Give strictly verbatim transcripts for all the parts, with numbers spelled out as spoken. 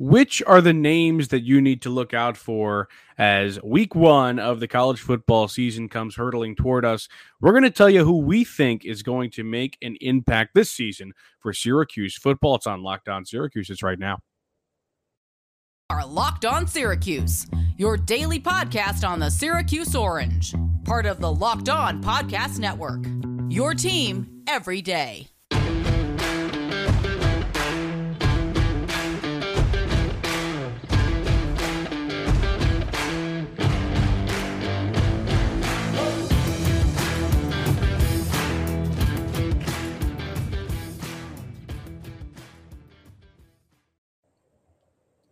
which are the names that you need to look out for as week one of the college football season comes hurtling toward us? We're going to tell you who we think is going to make an impact this season for Syracuse football. It's on Locked On Syracuse. It's right now. Our Locked On Syracuse, your daily podcast on the Syracuse Orange, part of the Locked On Podcast Network, your team every day.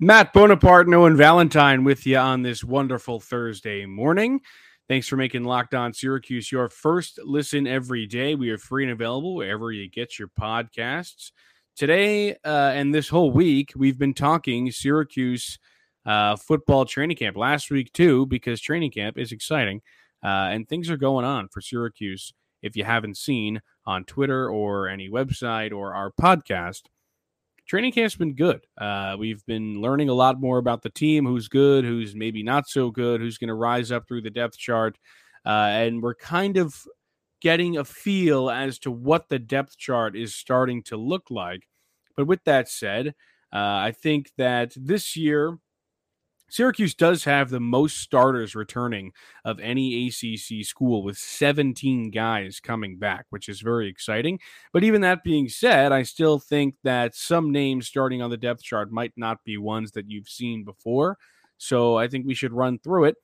Matt Bonaparte and Owen Valentine with you on this wonderful Thursday morning. Thanks for making Locked On Syracuse your first listen every day. We are free and available wherever you get your podcasts. Today uh, and this whole week, we've been talking Syracuse uh, football training camp. Last week, too, because training camp is exciting. Uh, and things are going on for Syracuse if you haven't seen on Twitter or any website or our podcast. Training camp's been good. Uh, we've been learning a lot more about the team, who's good, who's maybe not so good, who's going to rise up through the depth chart. Uh, and we're kind of getting a feel as to what the depth chart is starting to look like. But with that said, uh, I think that this year, Syracuse does have the most starters returning of any A C C school, with seventeen guys coming back, which is very exciting. But even that being said, I still think that some names starting on the depth chart might not be ones that you've seen before. So I think we should run through it.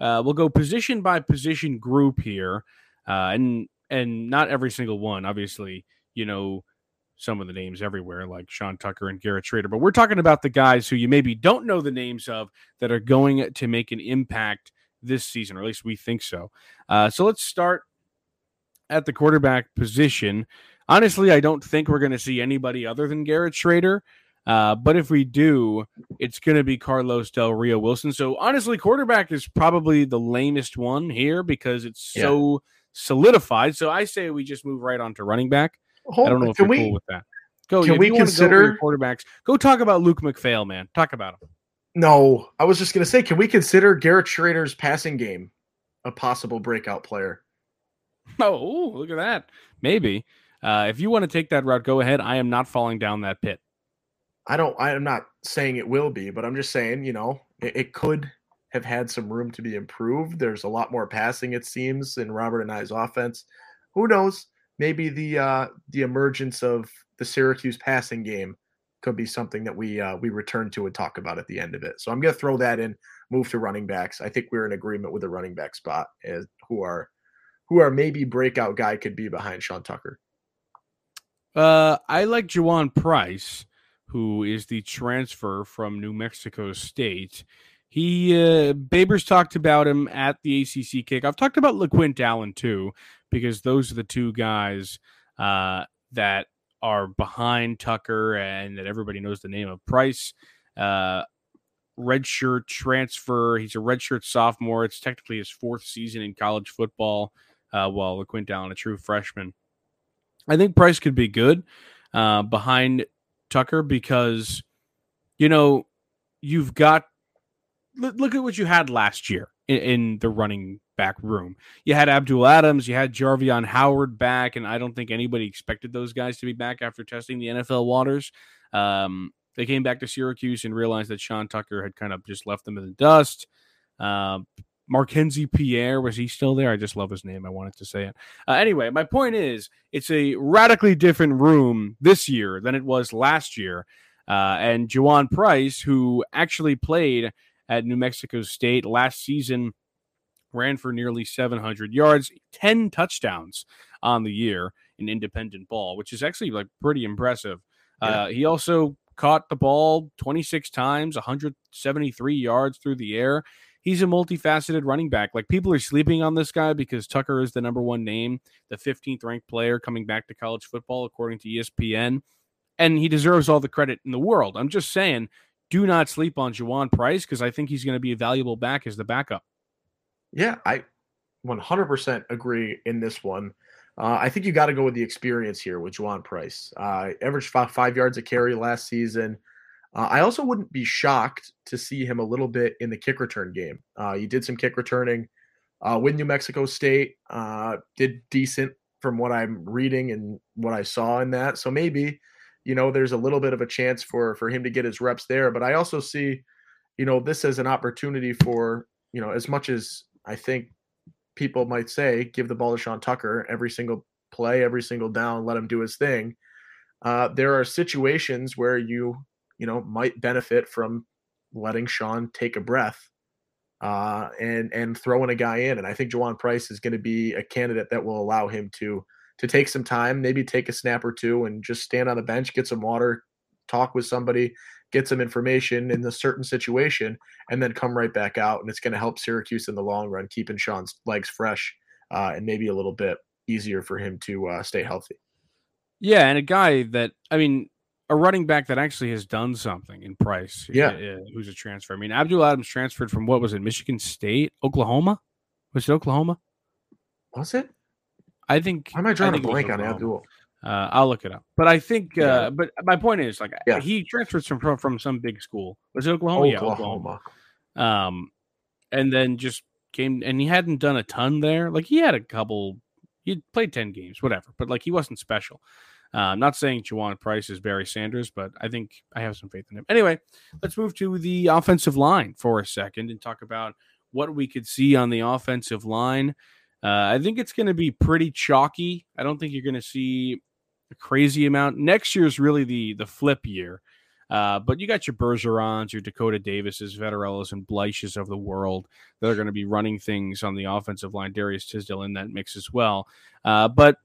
Uh, we'll go position by position group here, uh, and and not every single one. Obviously, you know, some of the names everywhere, like Sean Tucker and Garrett Schrader. But we're talking about the guys who you maybe don't know the names of that are going to make an impact this season, or at least we think so. Uh, so let's start at the quarterback position. Honestly, I don't think we're going to see anybody other than Garrett Schrader. Uh, but if we do, it's going to be Carlos Del Rio Wilson. So honestly, quarterback is probably the lamest one here because it's yeah. so solidified. So I say we just move right on to running back. Hold I don't know if you're we, cool with that. Go, can yeah, we consider go quarterbacks? Go talk about Luke McPhail, man. Talk about him. No, I was just going to say, can we consider Garrett Schrader's passing game a possible breakout player? Oh, look at that. Maybe. Uh, if you want to take that route, go ahead. I am not falling down that pit. I don't. I am not saying it will be, but I'm just saying, you know, it, it could have had some room to be improved. There's a lot more passing, it seems, in Robert and I's offense. Who knows? Maybe the uh, the emergence of the Syracuse passing game could be something that we uh, we return to and talk about at the end of it. So I'm going to throw that in, move to running backs. I think we're in agreement with the running back spot as who our, who our maybe breakout guy could be behind Sean Tucker. Uh, I like Juwan Price, who is the transfer from New Mexico State. He uh, Babers talked about him at the A C C kick. I've talked about LaQuint Allen, too, because those are the two guys uh, that are behind Tucker and that everybody knows the name of. Price, uh, redshirt transfer. He's a redshirt sophomore. It's technically his fourth season in college football, uh, while LaQuint Allen, a true freshman. I think Price could be good uh, behind Tucker because, you know, you've got look at what you had last year in, in the running back room. You had Abdul Adams, you had Jarvion Howard back, and I don't think anybody expected those guys to be back after testing the N F L waters. Um, they came back to Syracuse and realized that Sean Tucker had kind of just left them in the dust. Uh, Marquenzie Pierre, was he still there? I just love his name. I wanted to say it. Uh, anyway, my point is, it's a radically different room this year than it was last year. Uh, and Juwan Price, who actually played at New Mexico State last season, ran for nearly seven hundred yards, ten touchdowns on the year in independent ball, which is actually like pretty impressive. Yeah. Uh, he also caught the ball twenty-six times, one hundred seventy-three yards through the air. He's a multifaceted running back. Like, people are sleeping on this guy because Tucker is the number one name, the fifteenth ranked player coming back to college football, according to E S P N. And he deserves all the credit in the world. I'm just saying, do not sleep on Juwan Price because I think he's going to be a valuable back as the backup. Yeah, I one hundred percent agree in this one. Uh, I think you got to go with the experience here with Juwan Price. Uh, averaged five, five yards a carry last season. Uh, I also wouldn't be shocked to see him a little bit in the kick return game. Uh, he did some kick returning uh, with New Mexico State, uh, did decent from what I'm reading and what I saw in that. So maybe, you know, there's a little bit of a chance for, for him to get his reps there. But I also see, you know, this as an opportunity for, you know, as much as I think people might say, give the ball to Sean Tucker every single play, every single down, let him do his thing. Uh, there are situations where you, you know, might benefit from letting Sean take a breath uh, and and throwing a guy in. And I think Juwan Price is going to be a candidate that will allow him to to take some time, maybe take a snap or two and just stand on the bench, get some water, talk with somebody, get some information in a certain situation, and then come right back out. And it's going to help Syracuse in the long run, keeping Sean's legs fresh uh, and maybe a little bit easier for him to uh, stay healthy. Yeah, and a guy that, I mean, a running back that actually has done something in Price, yeah, who's a transfer. I mean, Abdul Adams transferred from, what was it, Michigan State, Oklahoma? Was it Oklahoma? Was it? I think. Why am I drawing I a blank on Abdul? Uh, I'll look it up. But I think, yeah. uh, but my point is, like, yeah. he transferred from, from from some big school. Was it Oklahoma? Oklahoma. Yeah, Oklahoma. Um, and then just came, and he hadn't done a ton there. Like, he had a couple, he played ten games, whatever. But, like, he wasn't special. Uh, I'm not saying Juwan Price is Barry Sanders, but I think I have some faith in him. Anyway, let's move to the offensive line for a second and talk about what we could see on the offensive line. Uh, I think it's going to be pretty chalky. I don't think you're going to see a crazy amount. Next year is really the the flip year. Uh, but you got your Bergerons, your Dakota Davises, Vetterellas, and Bleiches of the world that are going to be running things on the offensive line. Darius Tisdale in that mix as well. Uh, but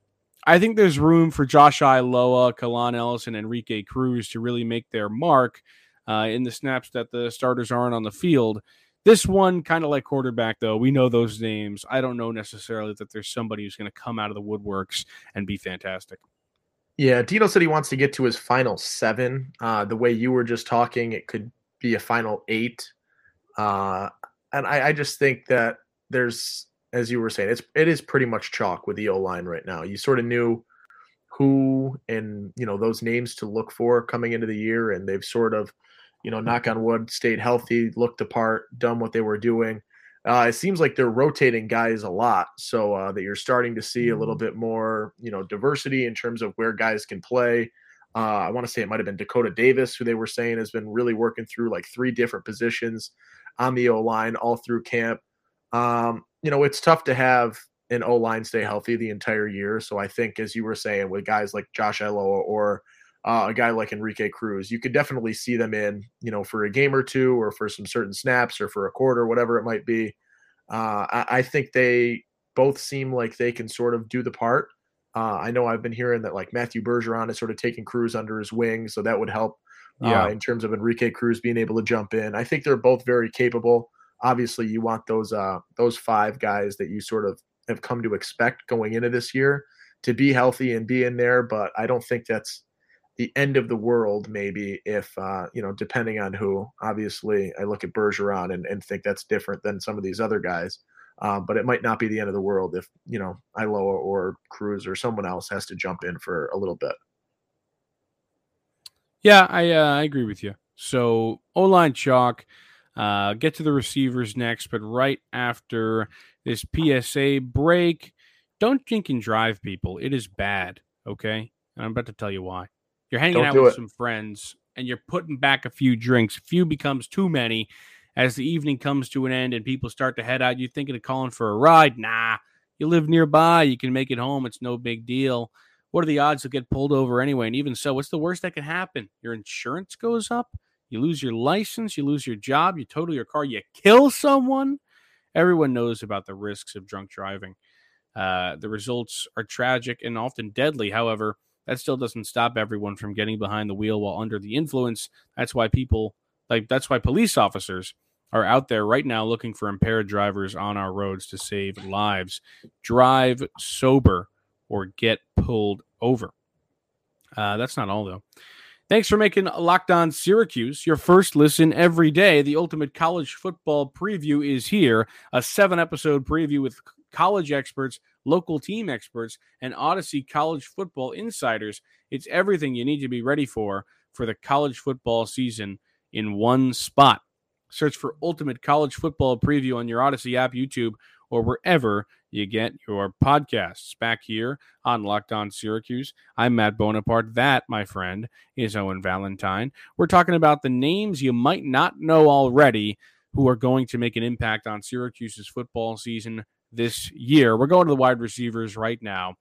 I think there's room for Josh Iloa, Kalon Ellis, and Enrique Cruz to really make their mark uh, in the snaps that the starters aren't on the field. This one, kind of like quarterback, though, we know those names. I don't know necessarily that there's somebody who's going to come out of the woodworks and be fantastic. Yeah, Dino said he wants to get to his final seven. Uh, the way you were just talking, it could be a final eight. Uh, and I, I just think that there's... as you were saying, it's it is pretty much chalk with the O-line right now. You sort of knew who and, you know, those names to look for coming into the year, and they've sort of, you know, knock on wood, stayed healthy, looked the part, done what they were doing. Uh, it seems like they're rotating guys a lot, so uh, that you're starting to see a little bit more, you know, diversity in terms of where guys can play. Uh, I want to say it might have been Dakota Davis, who they were saying has been really working through like three different positions on the O-line all through camp. Um, you know, it's tough to have an O-line stay healthy the entire year. So I think, as you were saying, with guys like Josh Iloa or uh, a guy like Enrique Cruz, you could definitely see them in, you know, for a game or two or for some certain snaps or for a quarter, whatever it might be. Uh, I, I think they both seem like they can sort of do the part. Uh, I know I've been hearing that like Matthew Bergeron is sort of taking Cruz under his wing. So that would help uh, yeah. in terms of Enrique Cruz being able to jump in. I think they're both very capable. Obviously, you want those uh, those five guys that you sort of have come to expect going into this year to be healthy and be in there, but I don't think that's the end of the world, maybe, if, uh, you know, depending on who. Obviously, I look at Bergeron and, and think that's different than some of these other guys, uh, but it might not be the end of the world if, you know, Iloa or Cruz or someone else has to jump in for a little bit. Yeah, I, uh, I agree with you. So, O-line chalk. Uh, get to the receivers next, but right after this P S A break, don't drink and drive, people. It is bad, okay? And I'm about to tell you why. You're hanging don't out with it. Some friends, and you're putting back a few drinks. A few becomes too many. As the evening comes to an end and people start to head out, you're thinking of calling for a ride. Nah, you live nearby. You can make it home. It's no big deal. What are the odds you'll get pulled over anyway? And even so, what's the worst that could happen? Your insurance goes up? You lose your license, you lose your job, you total your car, you kill someone. Everyone knows about the risks of drunk driving. Uh, the results are tragic and often deadly. However, that still doesn't stop everyone from getting behind the wheel while under the influence. That's why people, like, that's why police officers are out there right now looking for impaired drivers on our roads to save lives. Drive sober or get pulled over. Uh, that's not all, though. Thanks for making Locked On Syracuse your first listen every day. The ultimate college football preview is here, a seven-episode preview with college experts, local team experts, and Odyssey college football insiders. It's everything you need to be ready for for the college football season. in one spot. Search for Ultimate College Football Preview on your Odyssey app, YouTube, or wherever you get your podcasts. Back here on Locked On Syracuse, I'm Matt Bonaparte. That, my friend, is Owen Valentine. We're talking about the names you might not know already who are going to make an impact on Syracuse's football season this year. We're going to the wide receivers right now.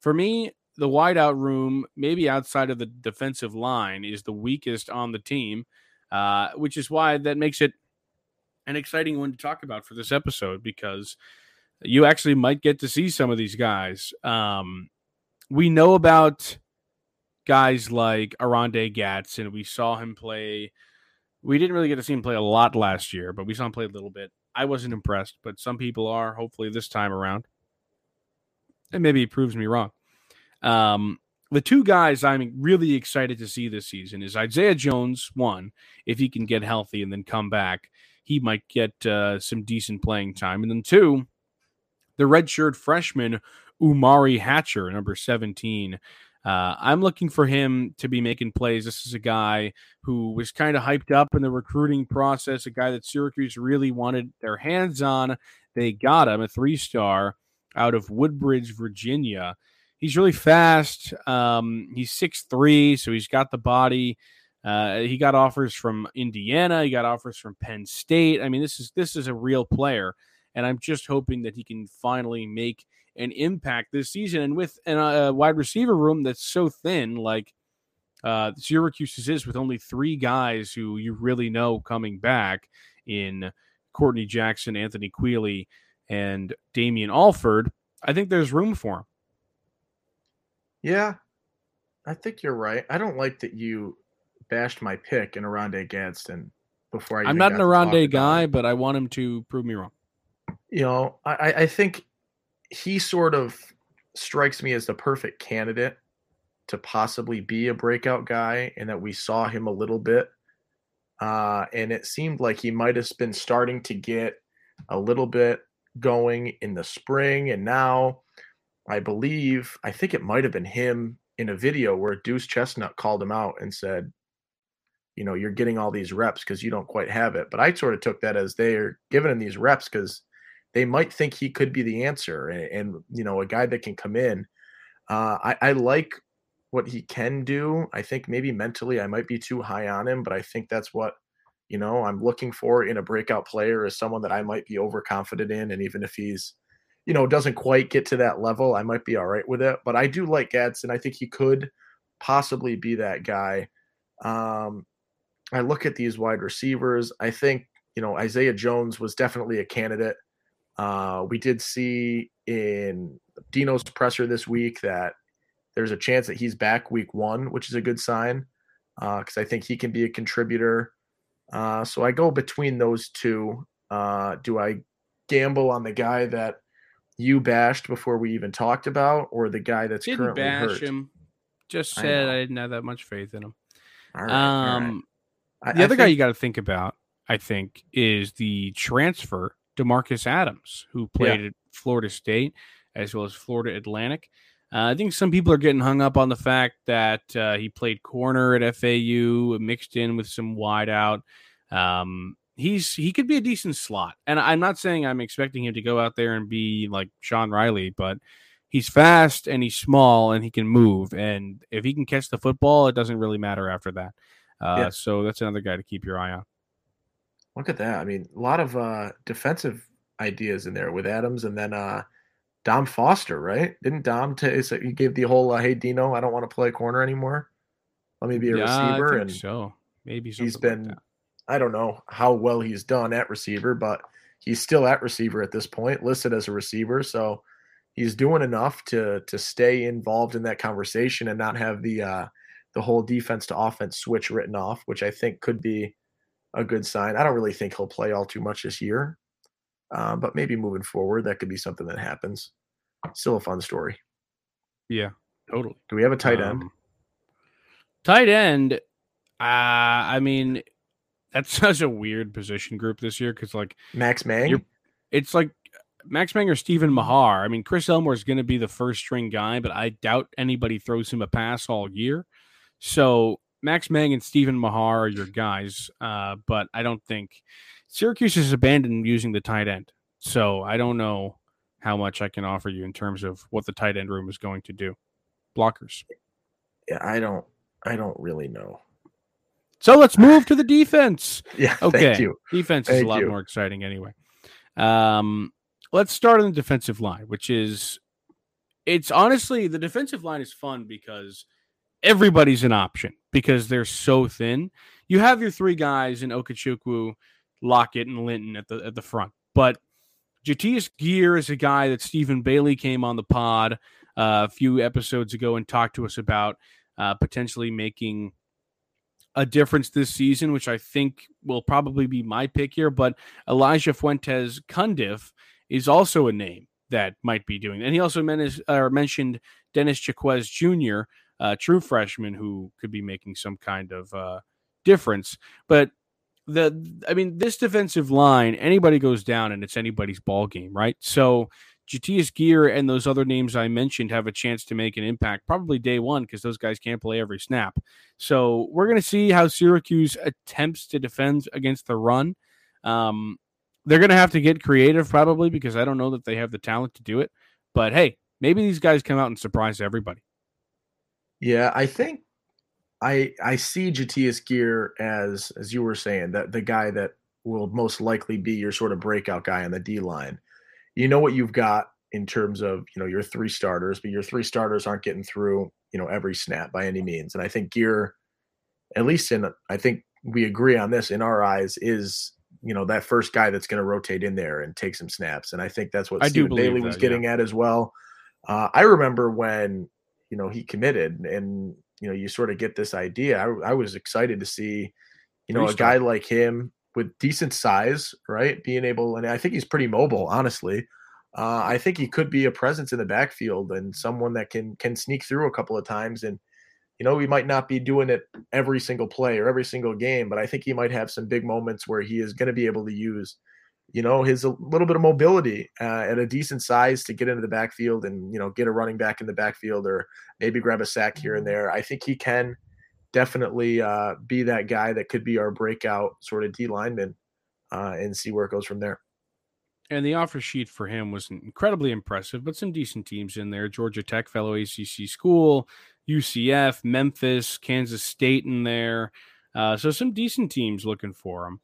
For me, the wideout room, maybe outside of the defensive line, is the weakest on the team, uh, which is why that makes it an exciting one to talk about for this episode, because you actually might get to see some of these guys. Um, we know about guys like Arondé Gates, and we saw him play. We didn't really get to see him play a lot last year, but we saw him play a little bit. I wasn't impressed, but some people are, hopefully this time around. And maybe he proves me wrong. Um, the two guys I'm really excited to see this season is Isaiah Jones, one, if he can get healthy and then come back, he might get uh, some decent playing time. And then two, the redshirt freshman Umari Hatcher, number seventeen. Uh, I'm looking for him to be making plays. This is a guy who was kind of hyped up in the recruiting process, a guy that Syracuse really wanted their hands on. They got him, a three-star out of Woodbridge, Virginia. He's really fast. Um, he's six three, so he's got the body. Uh, he got offers from Indiana. He got offers from Penn State. I mean, this is this is a real player, and I'm just hoping that he can finally make an impact this season. And with a uh, wide receiver room that's so thin, like uh, Syracuse's is, with only three guys who you really know coming back in Courtney Jackson, Anthony Queeley, and Damian Alford, I think there's room for him. Yeah, I think you're right. I don't like that you bashed my pick in Arondé Gadsden before I. I'm not an Arondé guy, but I want him to prove me wrong. You know, I, I think he sort of strikes me as the perfect candidate to possibly be a breakout guy, and that we saw him a little bit. Uh, and it seemed like he might have been starting to get a little bit going in the spring, and now I believe, I think it might have been him in a video where Deuce Chestnut called him out and said, you know, you're getting all these reps because you don't quite have it. But I sort of took that as they're giving him these reps because they might think he could be the answer. And, and you know, a guy that can come in. Uh, I, I like what he can do. I think maybe mentally I might be too high on him, but I think that's what, you know, I'm looking for in a breakout player, is someone that I might be overconfident in. And even if he's, you know, doesn't quite get to that level, I might be all right with it. But I do like Gadsden. I think he could possibly be that guy. Um, I look at these wide receivers. I think, you know, Isaiah Jones was definitely a candidate. Uh, we did see in Dino's presser this week that there's a chance that he's back week one, which is a good sign, because uh, I think he can be a contributor. Uh, so I go between those two. Uh, do I gamble on the guy that you bashed before we even talked about, or the guy that's didn't currently bash hurt? Him. Just said I, I didn't have that much faith in him. All right, um, all right. The I, other I think... guy you got to think about, I think, is the transfer Demarcus Adams, who played yeah. at Florida State as well as Florida Atlantic. Uh, I think some people are getting hung up on the fact that uh, he played corner at F A U, mixed in with some wideout. Um, He's he could be a decent slot, and I'm not saying I'm expecting him to go out there and be like Sean Riley, but he's fast and he's small and he can move, and if he can catch the football, it doesn't really matter after that. Uh, yeah. So that's another guy to keep your eye on. Look at that! I mean, a lot of uh, defensive ideas in there with Adams, and then uh, Dom Foster, right? Didn't Dom t- so he gave the whole uh, "Hey Dino, I don't want to play corner anymore. Let me be a yeah, receiver." I think and so maybe he's been. Like, I don't know how well he's done at receiver, but he's still at receiver at this point, listed as a receiver. So he's doing enough to to stay involved in that conversation and not have the uh, the whole defense to offense switch written off, which I think could be a good sign. I don't really think he'll play all too much this year, uh, but maybe moving forward, that could be something that happens. Still a fun story. Yeah, totally. Do we have a tight end? Um, tight end, uh, I mean – that's such a weird position group this year because, like, Max Mang, it's like Max Mang or Stephen Mahar. I mean, Chris Elmore is going to be the first string guy, but I doubt anybody throws him a pass all year. So Max Mang and Stephen Mahar are your guys, uh, but I don't think Syracuse has abandoned using the tight end. So I don't know how much I can offer you in terms of what the tight end room is going to do. Blockers. Yeah, I don't I don't really know. So let's move to the defense. yeah, okay. Thank you. Defense is thank a lot you. more exciting anyway. Um, let's start on the defensive line, which is it's honestly the defensive line is fun because everybody's an option because they're so thin. You have your three guys in Okachukwu, Lockett, and Linton at the at the front. But Jatius Gere is a guy that Stephen Bailey came on the pod uh, a few episodes ago and talked to us about uh, potentially making a difference this season, which I think will probably be my pick here. But Elijah Fuentes Cundiff is also a name that might be doing. And he also menace, uh, mentioned Dennis Jaquez Junior, uh, true freshman who could be making some kind of uh, difference. But The, I mean, this defensive line, anybody goes down and it's anybody's ball game, right? So Jatius Gere and those other names I mentioned have a chance to make an impact probably day one because those guys can't play every snap. So we're going to see how Syracuse attempts to defend against the run. Um, they're going to have to get creative probably because I don't know that they have the talent to do it. But, hey, maybe these guys come out and surprise everybody. Yeah, I think. I, I see Jatius Gere as, as you were saying, that the guy that will most likely be your sort of breakout guy on the D-line. You know what you've got in terms of, you know, your three starters, but your three starters aren't getting through, you know, every snap by any means. And I think Gere, at least in, I think we agree on this, in our eyes, is, you know, that first guy that's going to rotate in there and take some snaps. And I think that's what I Stephen Bailey that, was getting yeah. at as well. Uh, I remember when, you know, he committed and, you know, you sort of get this idea. I, I was excited to see, you know, a guy like him with decent size, right? Being able, and I think he's pretty mobile, honestly. Uh, I think he could be a presence in the backfield and someone that can can sneak through a couple of times. And, you know, he might not be doing it every single play or every single game, but I think he might have some big moments where he is going to be able to use, you know, his a little bit of mobility uh, at a decent size to get into the backfield and, you know, get a running back in the backfield or maybe grab a sack here and there. I think he can definitely uh, be that guy that could be our breakout sort of D lineman uh, and see where it goes from there. And the offer sheet for him was incredibly impressive, but some decent teams in there. Georgia Tech, fellow A C C school, U C F, Memphis, Kansas State in there. Uh, so some decent teams looking for him.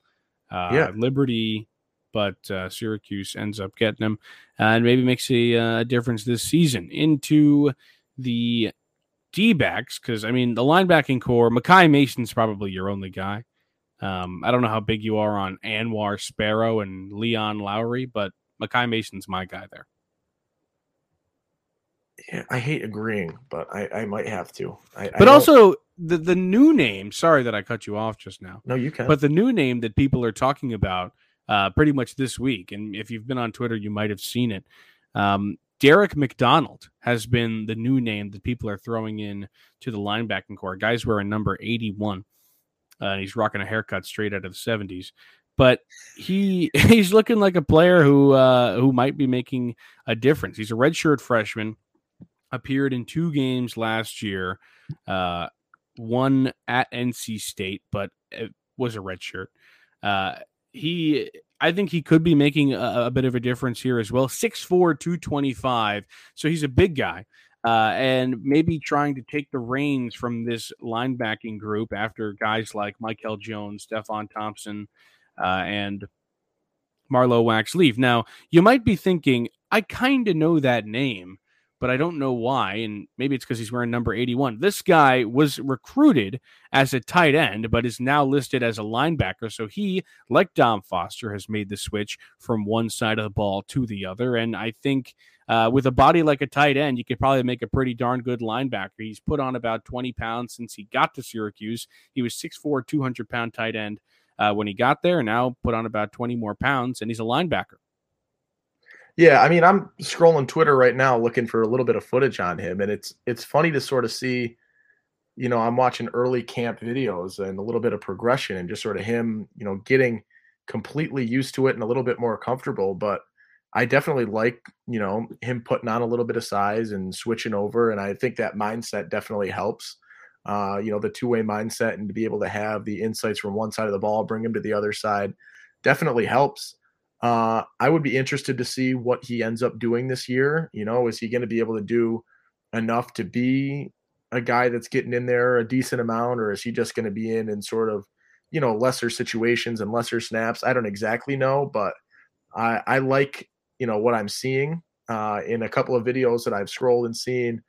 Uh, yeah. Liberty. But uh, Syracuse ends up getting him uh, and maybe makes a uh, difference this season into the D-backs. Because, I mean, the linebacking core, Mekhi Mason's probably your only guy. Um, I don't know how big you are on Anwar Sparrow and Leon Lowry, but Mekhi Mason's my guy there. Yeah, I hate agreeing, but I, I might have to. I, but I also the, the new name, sorry that I cut you off just now. No, you can. But the new name that people are talking about Uh, pretty much this week, and if you've been on Twitter, you might have seen it. Um, Derek McDonald has been the new name that people are throwing in to the linebacking core. Guys wearing number eighty-one, uh, and he's rocking a haircut straight out of the seventies. But he he's looking like a player who uh, who might be making a difference. He's a redshirt freshman, appeared in two games last year, uh, one at N C State, but it was a redshirt. Uh, He, I think he could be making a, a bit of a difference here as well. six four, two twenty-five. So he's a big guy uh, and maybe trying to take the reins from this linebacking group after guys like Michael Jones, Stephon Thompson, uh, and Marlo Wax leave. Now, you might be thinking, I kind of know that name, but I don't know why. And maybe it's because he's wearing number eighty-one. This guy was recruited as a tight end, but is now listed as a linebacker. So he, like Dom Foster, has made the switch from one side of the ball to the other. And I think uh, with a body like a tight end, you could probably make a pretty darn good linebacker. He's put on about twenty pounds since he got to Syracuse. He was six four, two hundred pound tight end uh, when he got there, and now put on about twenty more pounds, and he's a linebacker. Yeah, I mean, I'm scrolling Twitter right now looking for a little bit of footage on him, and it's it's funny to sort of see, you know, I'm watching early camp videos and a little bit of progression and just sort of him, you know, getting completely used to it and a little bit more comfortable. But I definitely like, you know, him putting on a little bit of size and switching over, and I think that mindset definitely helps. uh, you know, the two-way mindset, and to be able to have the insights from one side of the ball, bring him to the other side, definitely helps. Uh, I would be interested to see what he ends up doing this year. You know, is he going to be able to do enough to be a guy that's getting in there a decent amount, or is he just going to be in and sort of, you know, lesser situations and lesser snaps? I don't exactly know, but I, I like, you know, what I'm seeing uh, in a couple of videos that I've scrolled and seen.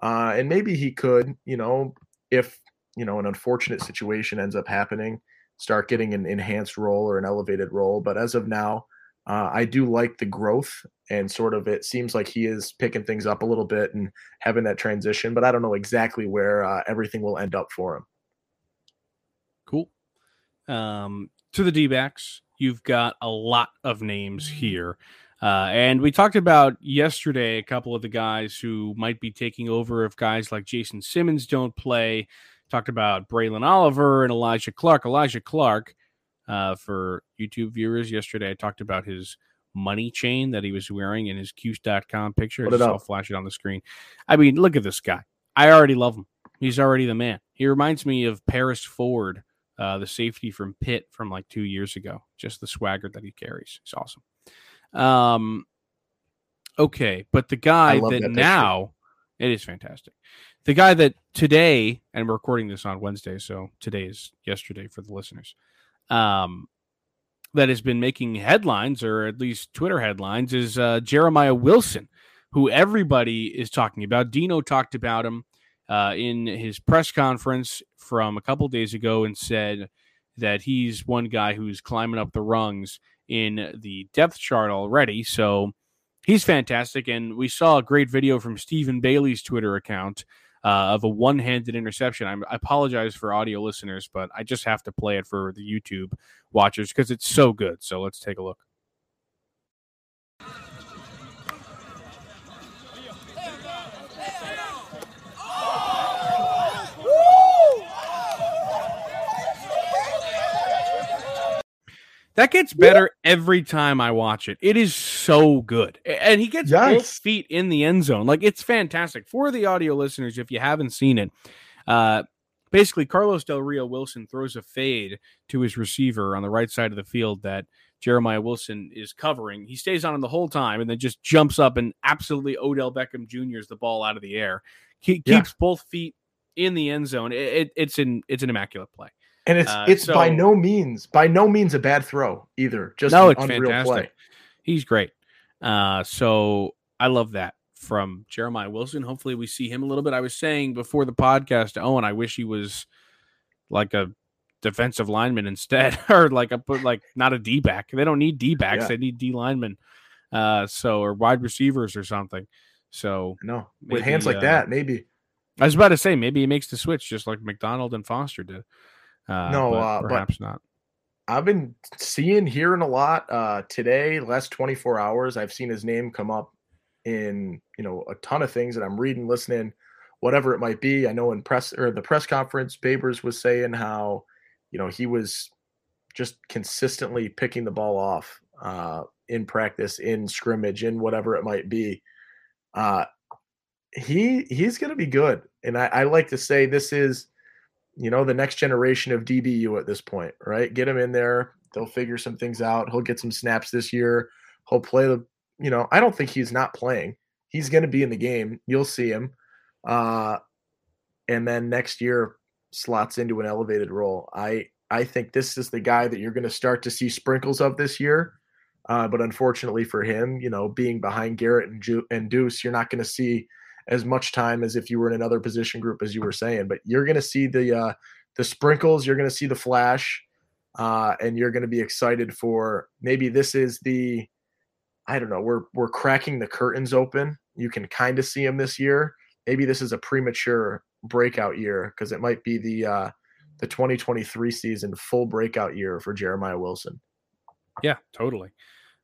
Uh, and maybe he could, you know, if, you know, an unfortunate situation ends up happening, start getting an enhanced role or an elevated role. But as of now, uh, I do like the growth, and sort of, it seems like he is picking things up a little bit and having that transition, but I don't know exactly where uh, everything will end up for him. Cool. Um, to the D-backs, you've got a lot of names here. Uh, and we talked about yesterday a couple of the guys who might be taking over if guys like Jason Simmons don't play. Talked about Braylon Oliver and Elijah Clark. Elijah Clark, uh, for YouTube viewers, yesterday I talked about his money chain that he was wearing in his Cuse dot com picture. I'll flash it on the screen. I mean, look at this guy. I already love him. He's already the man. He reminds me of Paris Ford, uh, the safety from Pitt from like two years ago. Just the swagger that he carries. It's awesome. Um, okay, but the guy that, that now, it is fantastic. The guy that today, and we're recording this on Wednesday, so today is yesterday for the listeners, um, that has been making headlines, or at least Twitter headlines, is uh, Jeremiah Wilson, who everybody is talking about. Dino talked about him uh, in his press conference from a couple days ago and said that he's one guy who's climbing up the rungs in the depth chart already, so he's fantastic. And we saw a great video from Stephen Bailey's Twitter account uh, of a one-handed interception. I'm, I apologize for audio listeners, but I just have to play it for the YouTube watchers because it's so good. So let's take a look. That gets better every time I watch it. It is so good. And he gets yes. both feet in the end zone. Like, it's fantastic. For the audio listeners, if you haven't seen it, uh, basically Carlos Del Rio Wilson throws a fade to his receiver on the right side of the field that Jeremiah Wilson is covering. He stays on him the whole time and then just jumps up and absolutely Odell Beckham Junior's the ball out of the air. He yeah. keeps both feet in the end zone. It, it, it's an, it's an immaculate play. And it's uh, it's so, by no means, by no means a bad throw either. Just no, it's unreal fantastic. Play. He's great. Uh, so I love that from Jeremiah Wilson. Hopefully we see him a little bit. I was saying before the podcast to Owen, I wish he was like a defensive lineman instead, or like a like not a D back. They don't need D backs. Yeah. They need D linemen. Uh, so or wide receivers or something. So no, with maybe, hands like uh, that, maybe. I was about to say maybe he makes the switch just like McDonald and Foster did. Uh, no, but uh, perhaps but not. I've been seeing, hearing a lot uh, today, last twenty-four hours. I've seen his name come up in, you know, a ton of things that I'm reading, listening, whatever it might be. I know in press or the press conference, Babers was saying how, you know, he was just consistently picking the ball off uh, in practice, in scrimmage, in whatever it might be. Uh, he he's going to be good. And I, I like to say this is, you know, the next generation of D B U at this point, right? Get him in there. They'll figure some things out. He'll get some snaps this year. He'll play the, you know, I don't think he's not playing. He's going to be in the game. You'll see him. Uh, and then next year slots into an elevated role. I, I think this is the guy that you're going to start to see sprinkles of this year. Uh, but unfortunately for him, you know, being behind Garrett and, Ju- and Deuce, you're not going to see as much time as if you were in another position group, as you were saying, but you're going to see the, uh, the sprinkles, you're going to see the flash, uh, and you're going to be excited for maybe this is the, I don't know, we're, we're cracking the curtains open. You can kind of see him this year. Maybe this is a premature breakout year, 'cause it might be the, uh, the twenty twenty-three season full breakout year for Jeremiah Wilson. Yeah, totally.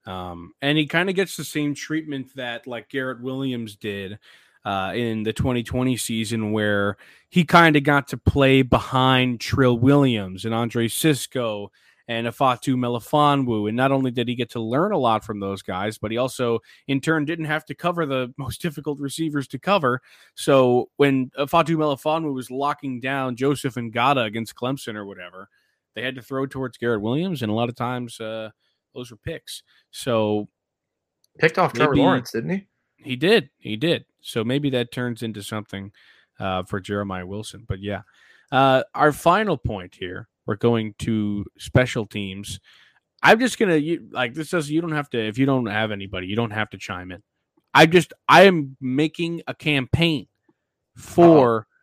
Um, and he kind of gets the same treatment that like Garrett Williams did, Uh, in the twenty twenty season, where he kind of got to play behind Trill Williams and Andre Sisco and Ifeatu Melifonwu. And not only did he get to learn a lot from those guys, but he also, in turn, didn't have to cover the most difficult receivers to cover. So when Ifeatu Melifonwu was locking down Joseph Ngata against Clemson or whatever, they had to throw towards Garrett Williams, and a lot of times uh, those were picks. So picked off Trevor maybe, Lawrence, didn't he? He did. He did. So maybe that turns into something uh, for Jeremiah Wilson. But, yeah, uh, our final point here, we're going to special teams. I'm just going to – like this does you don't have to – if you don't have anybody, you don't have to chime in. I just – I am making a campaign for oh.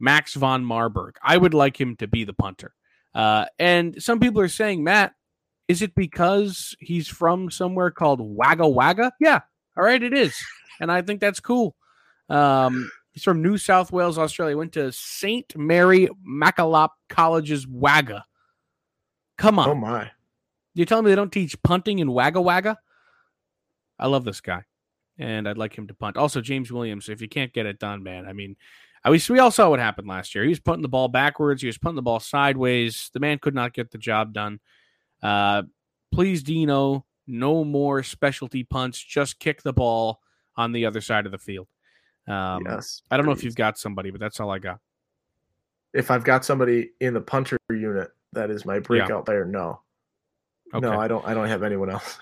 Max von Marburg. I would like him to be the punter. Uh, and some people are saying, Matt, is it because he's from somewhere called Wagga Wagga? Yeah. All right, it is. And I think that's cool. Um, he's from New South Wales, Australia. Went to Saint Mary Makalop College's Wagga. Come on. Oh, my. You're telling me they don't teach punting in Wagga Wagga? I love this guy, and I'd like him to punt. Also, James Williams, if you can't get it done, man, I mean, I wish we all saw what happened last year. He was punting the ball backwards. He was punting the ball sideways. The man could not get the job done. Uh, please, Dino, no more specialty punts. Just kick the ball on the other side of the field. Um, yes, I don't know if you've got somebody, but that's all I got. If I've got somebody in the punter unit, that is my breakout yeah. there. No, okay. no, I don't. I don't have anyone else.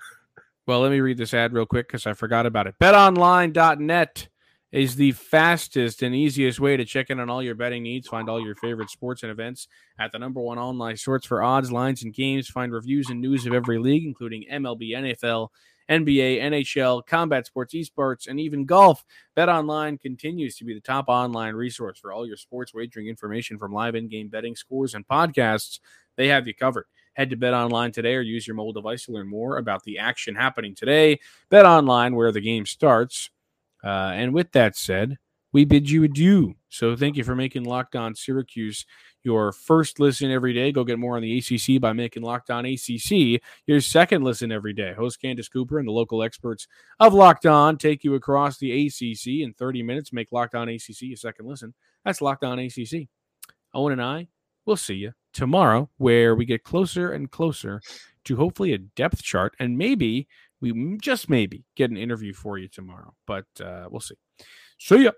Well, let me read this ad real quick because I forgot about it. bet online dot net is the fastest and easiest way to check in on all your betting needs. Find all your favorite sports and events at the number one online source for odds, lines, and games. Find reviews and news of every league, including M L B, N F L, N B A, N H L, combat sports, esports, and even golf. BetOnline continues to be the top online resource for all your sports wagering information from live in-game betting, scores, and podcasts. They have you covered. Head to BetOnline today or use your mobile device to learn more about the action happening today. BetOnline, where the game starts. Uh, and with that said, we bid you adieu. So thank you for making Locked On Syracuse your first listen every day. Go get more on the A C C by making Locked On A C C your second listen every day. Host Candace Cooper and the local experts of Locked On take you across the A C C in thirty minutes. Make Locked On A C C your second listen. That's Locked On A C C. Owen and I will see you tomorrow, where we get closer and closer to hopefully a depth chart, and maybe we just maybe get an interview for you tomorrow, but uh, we'll see. See ya.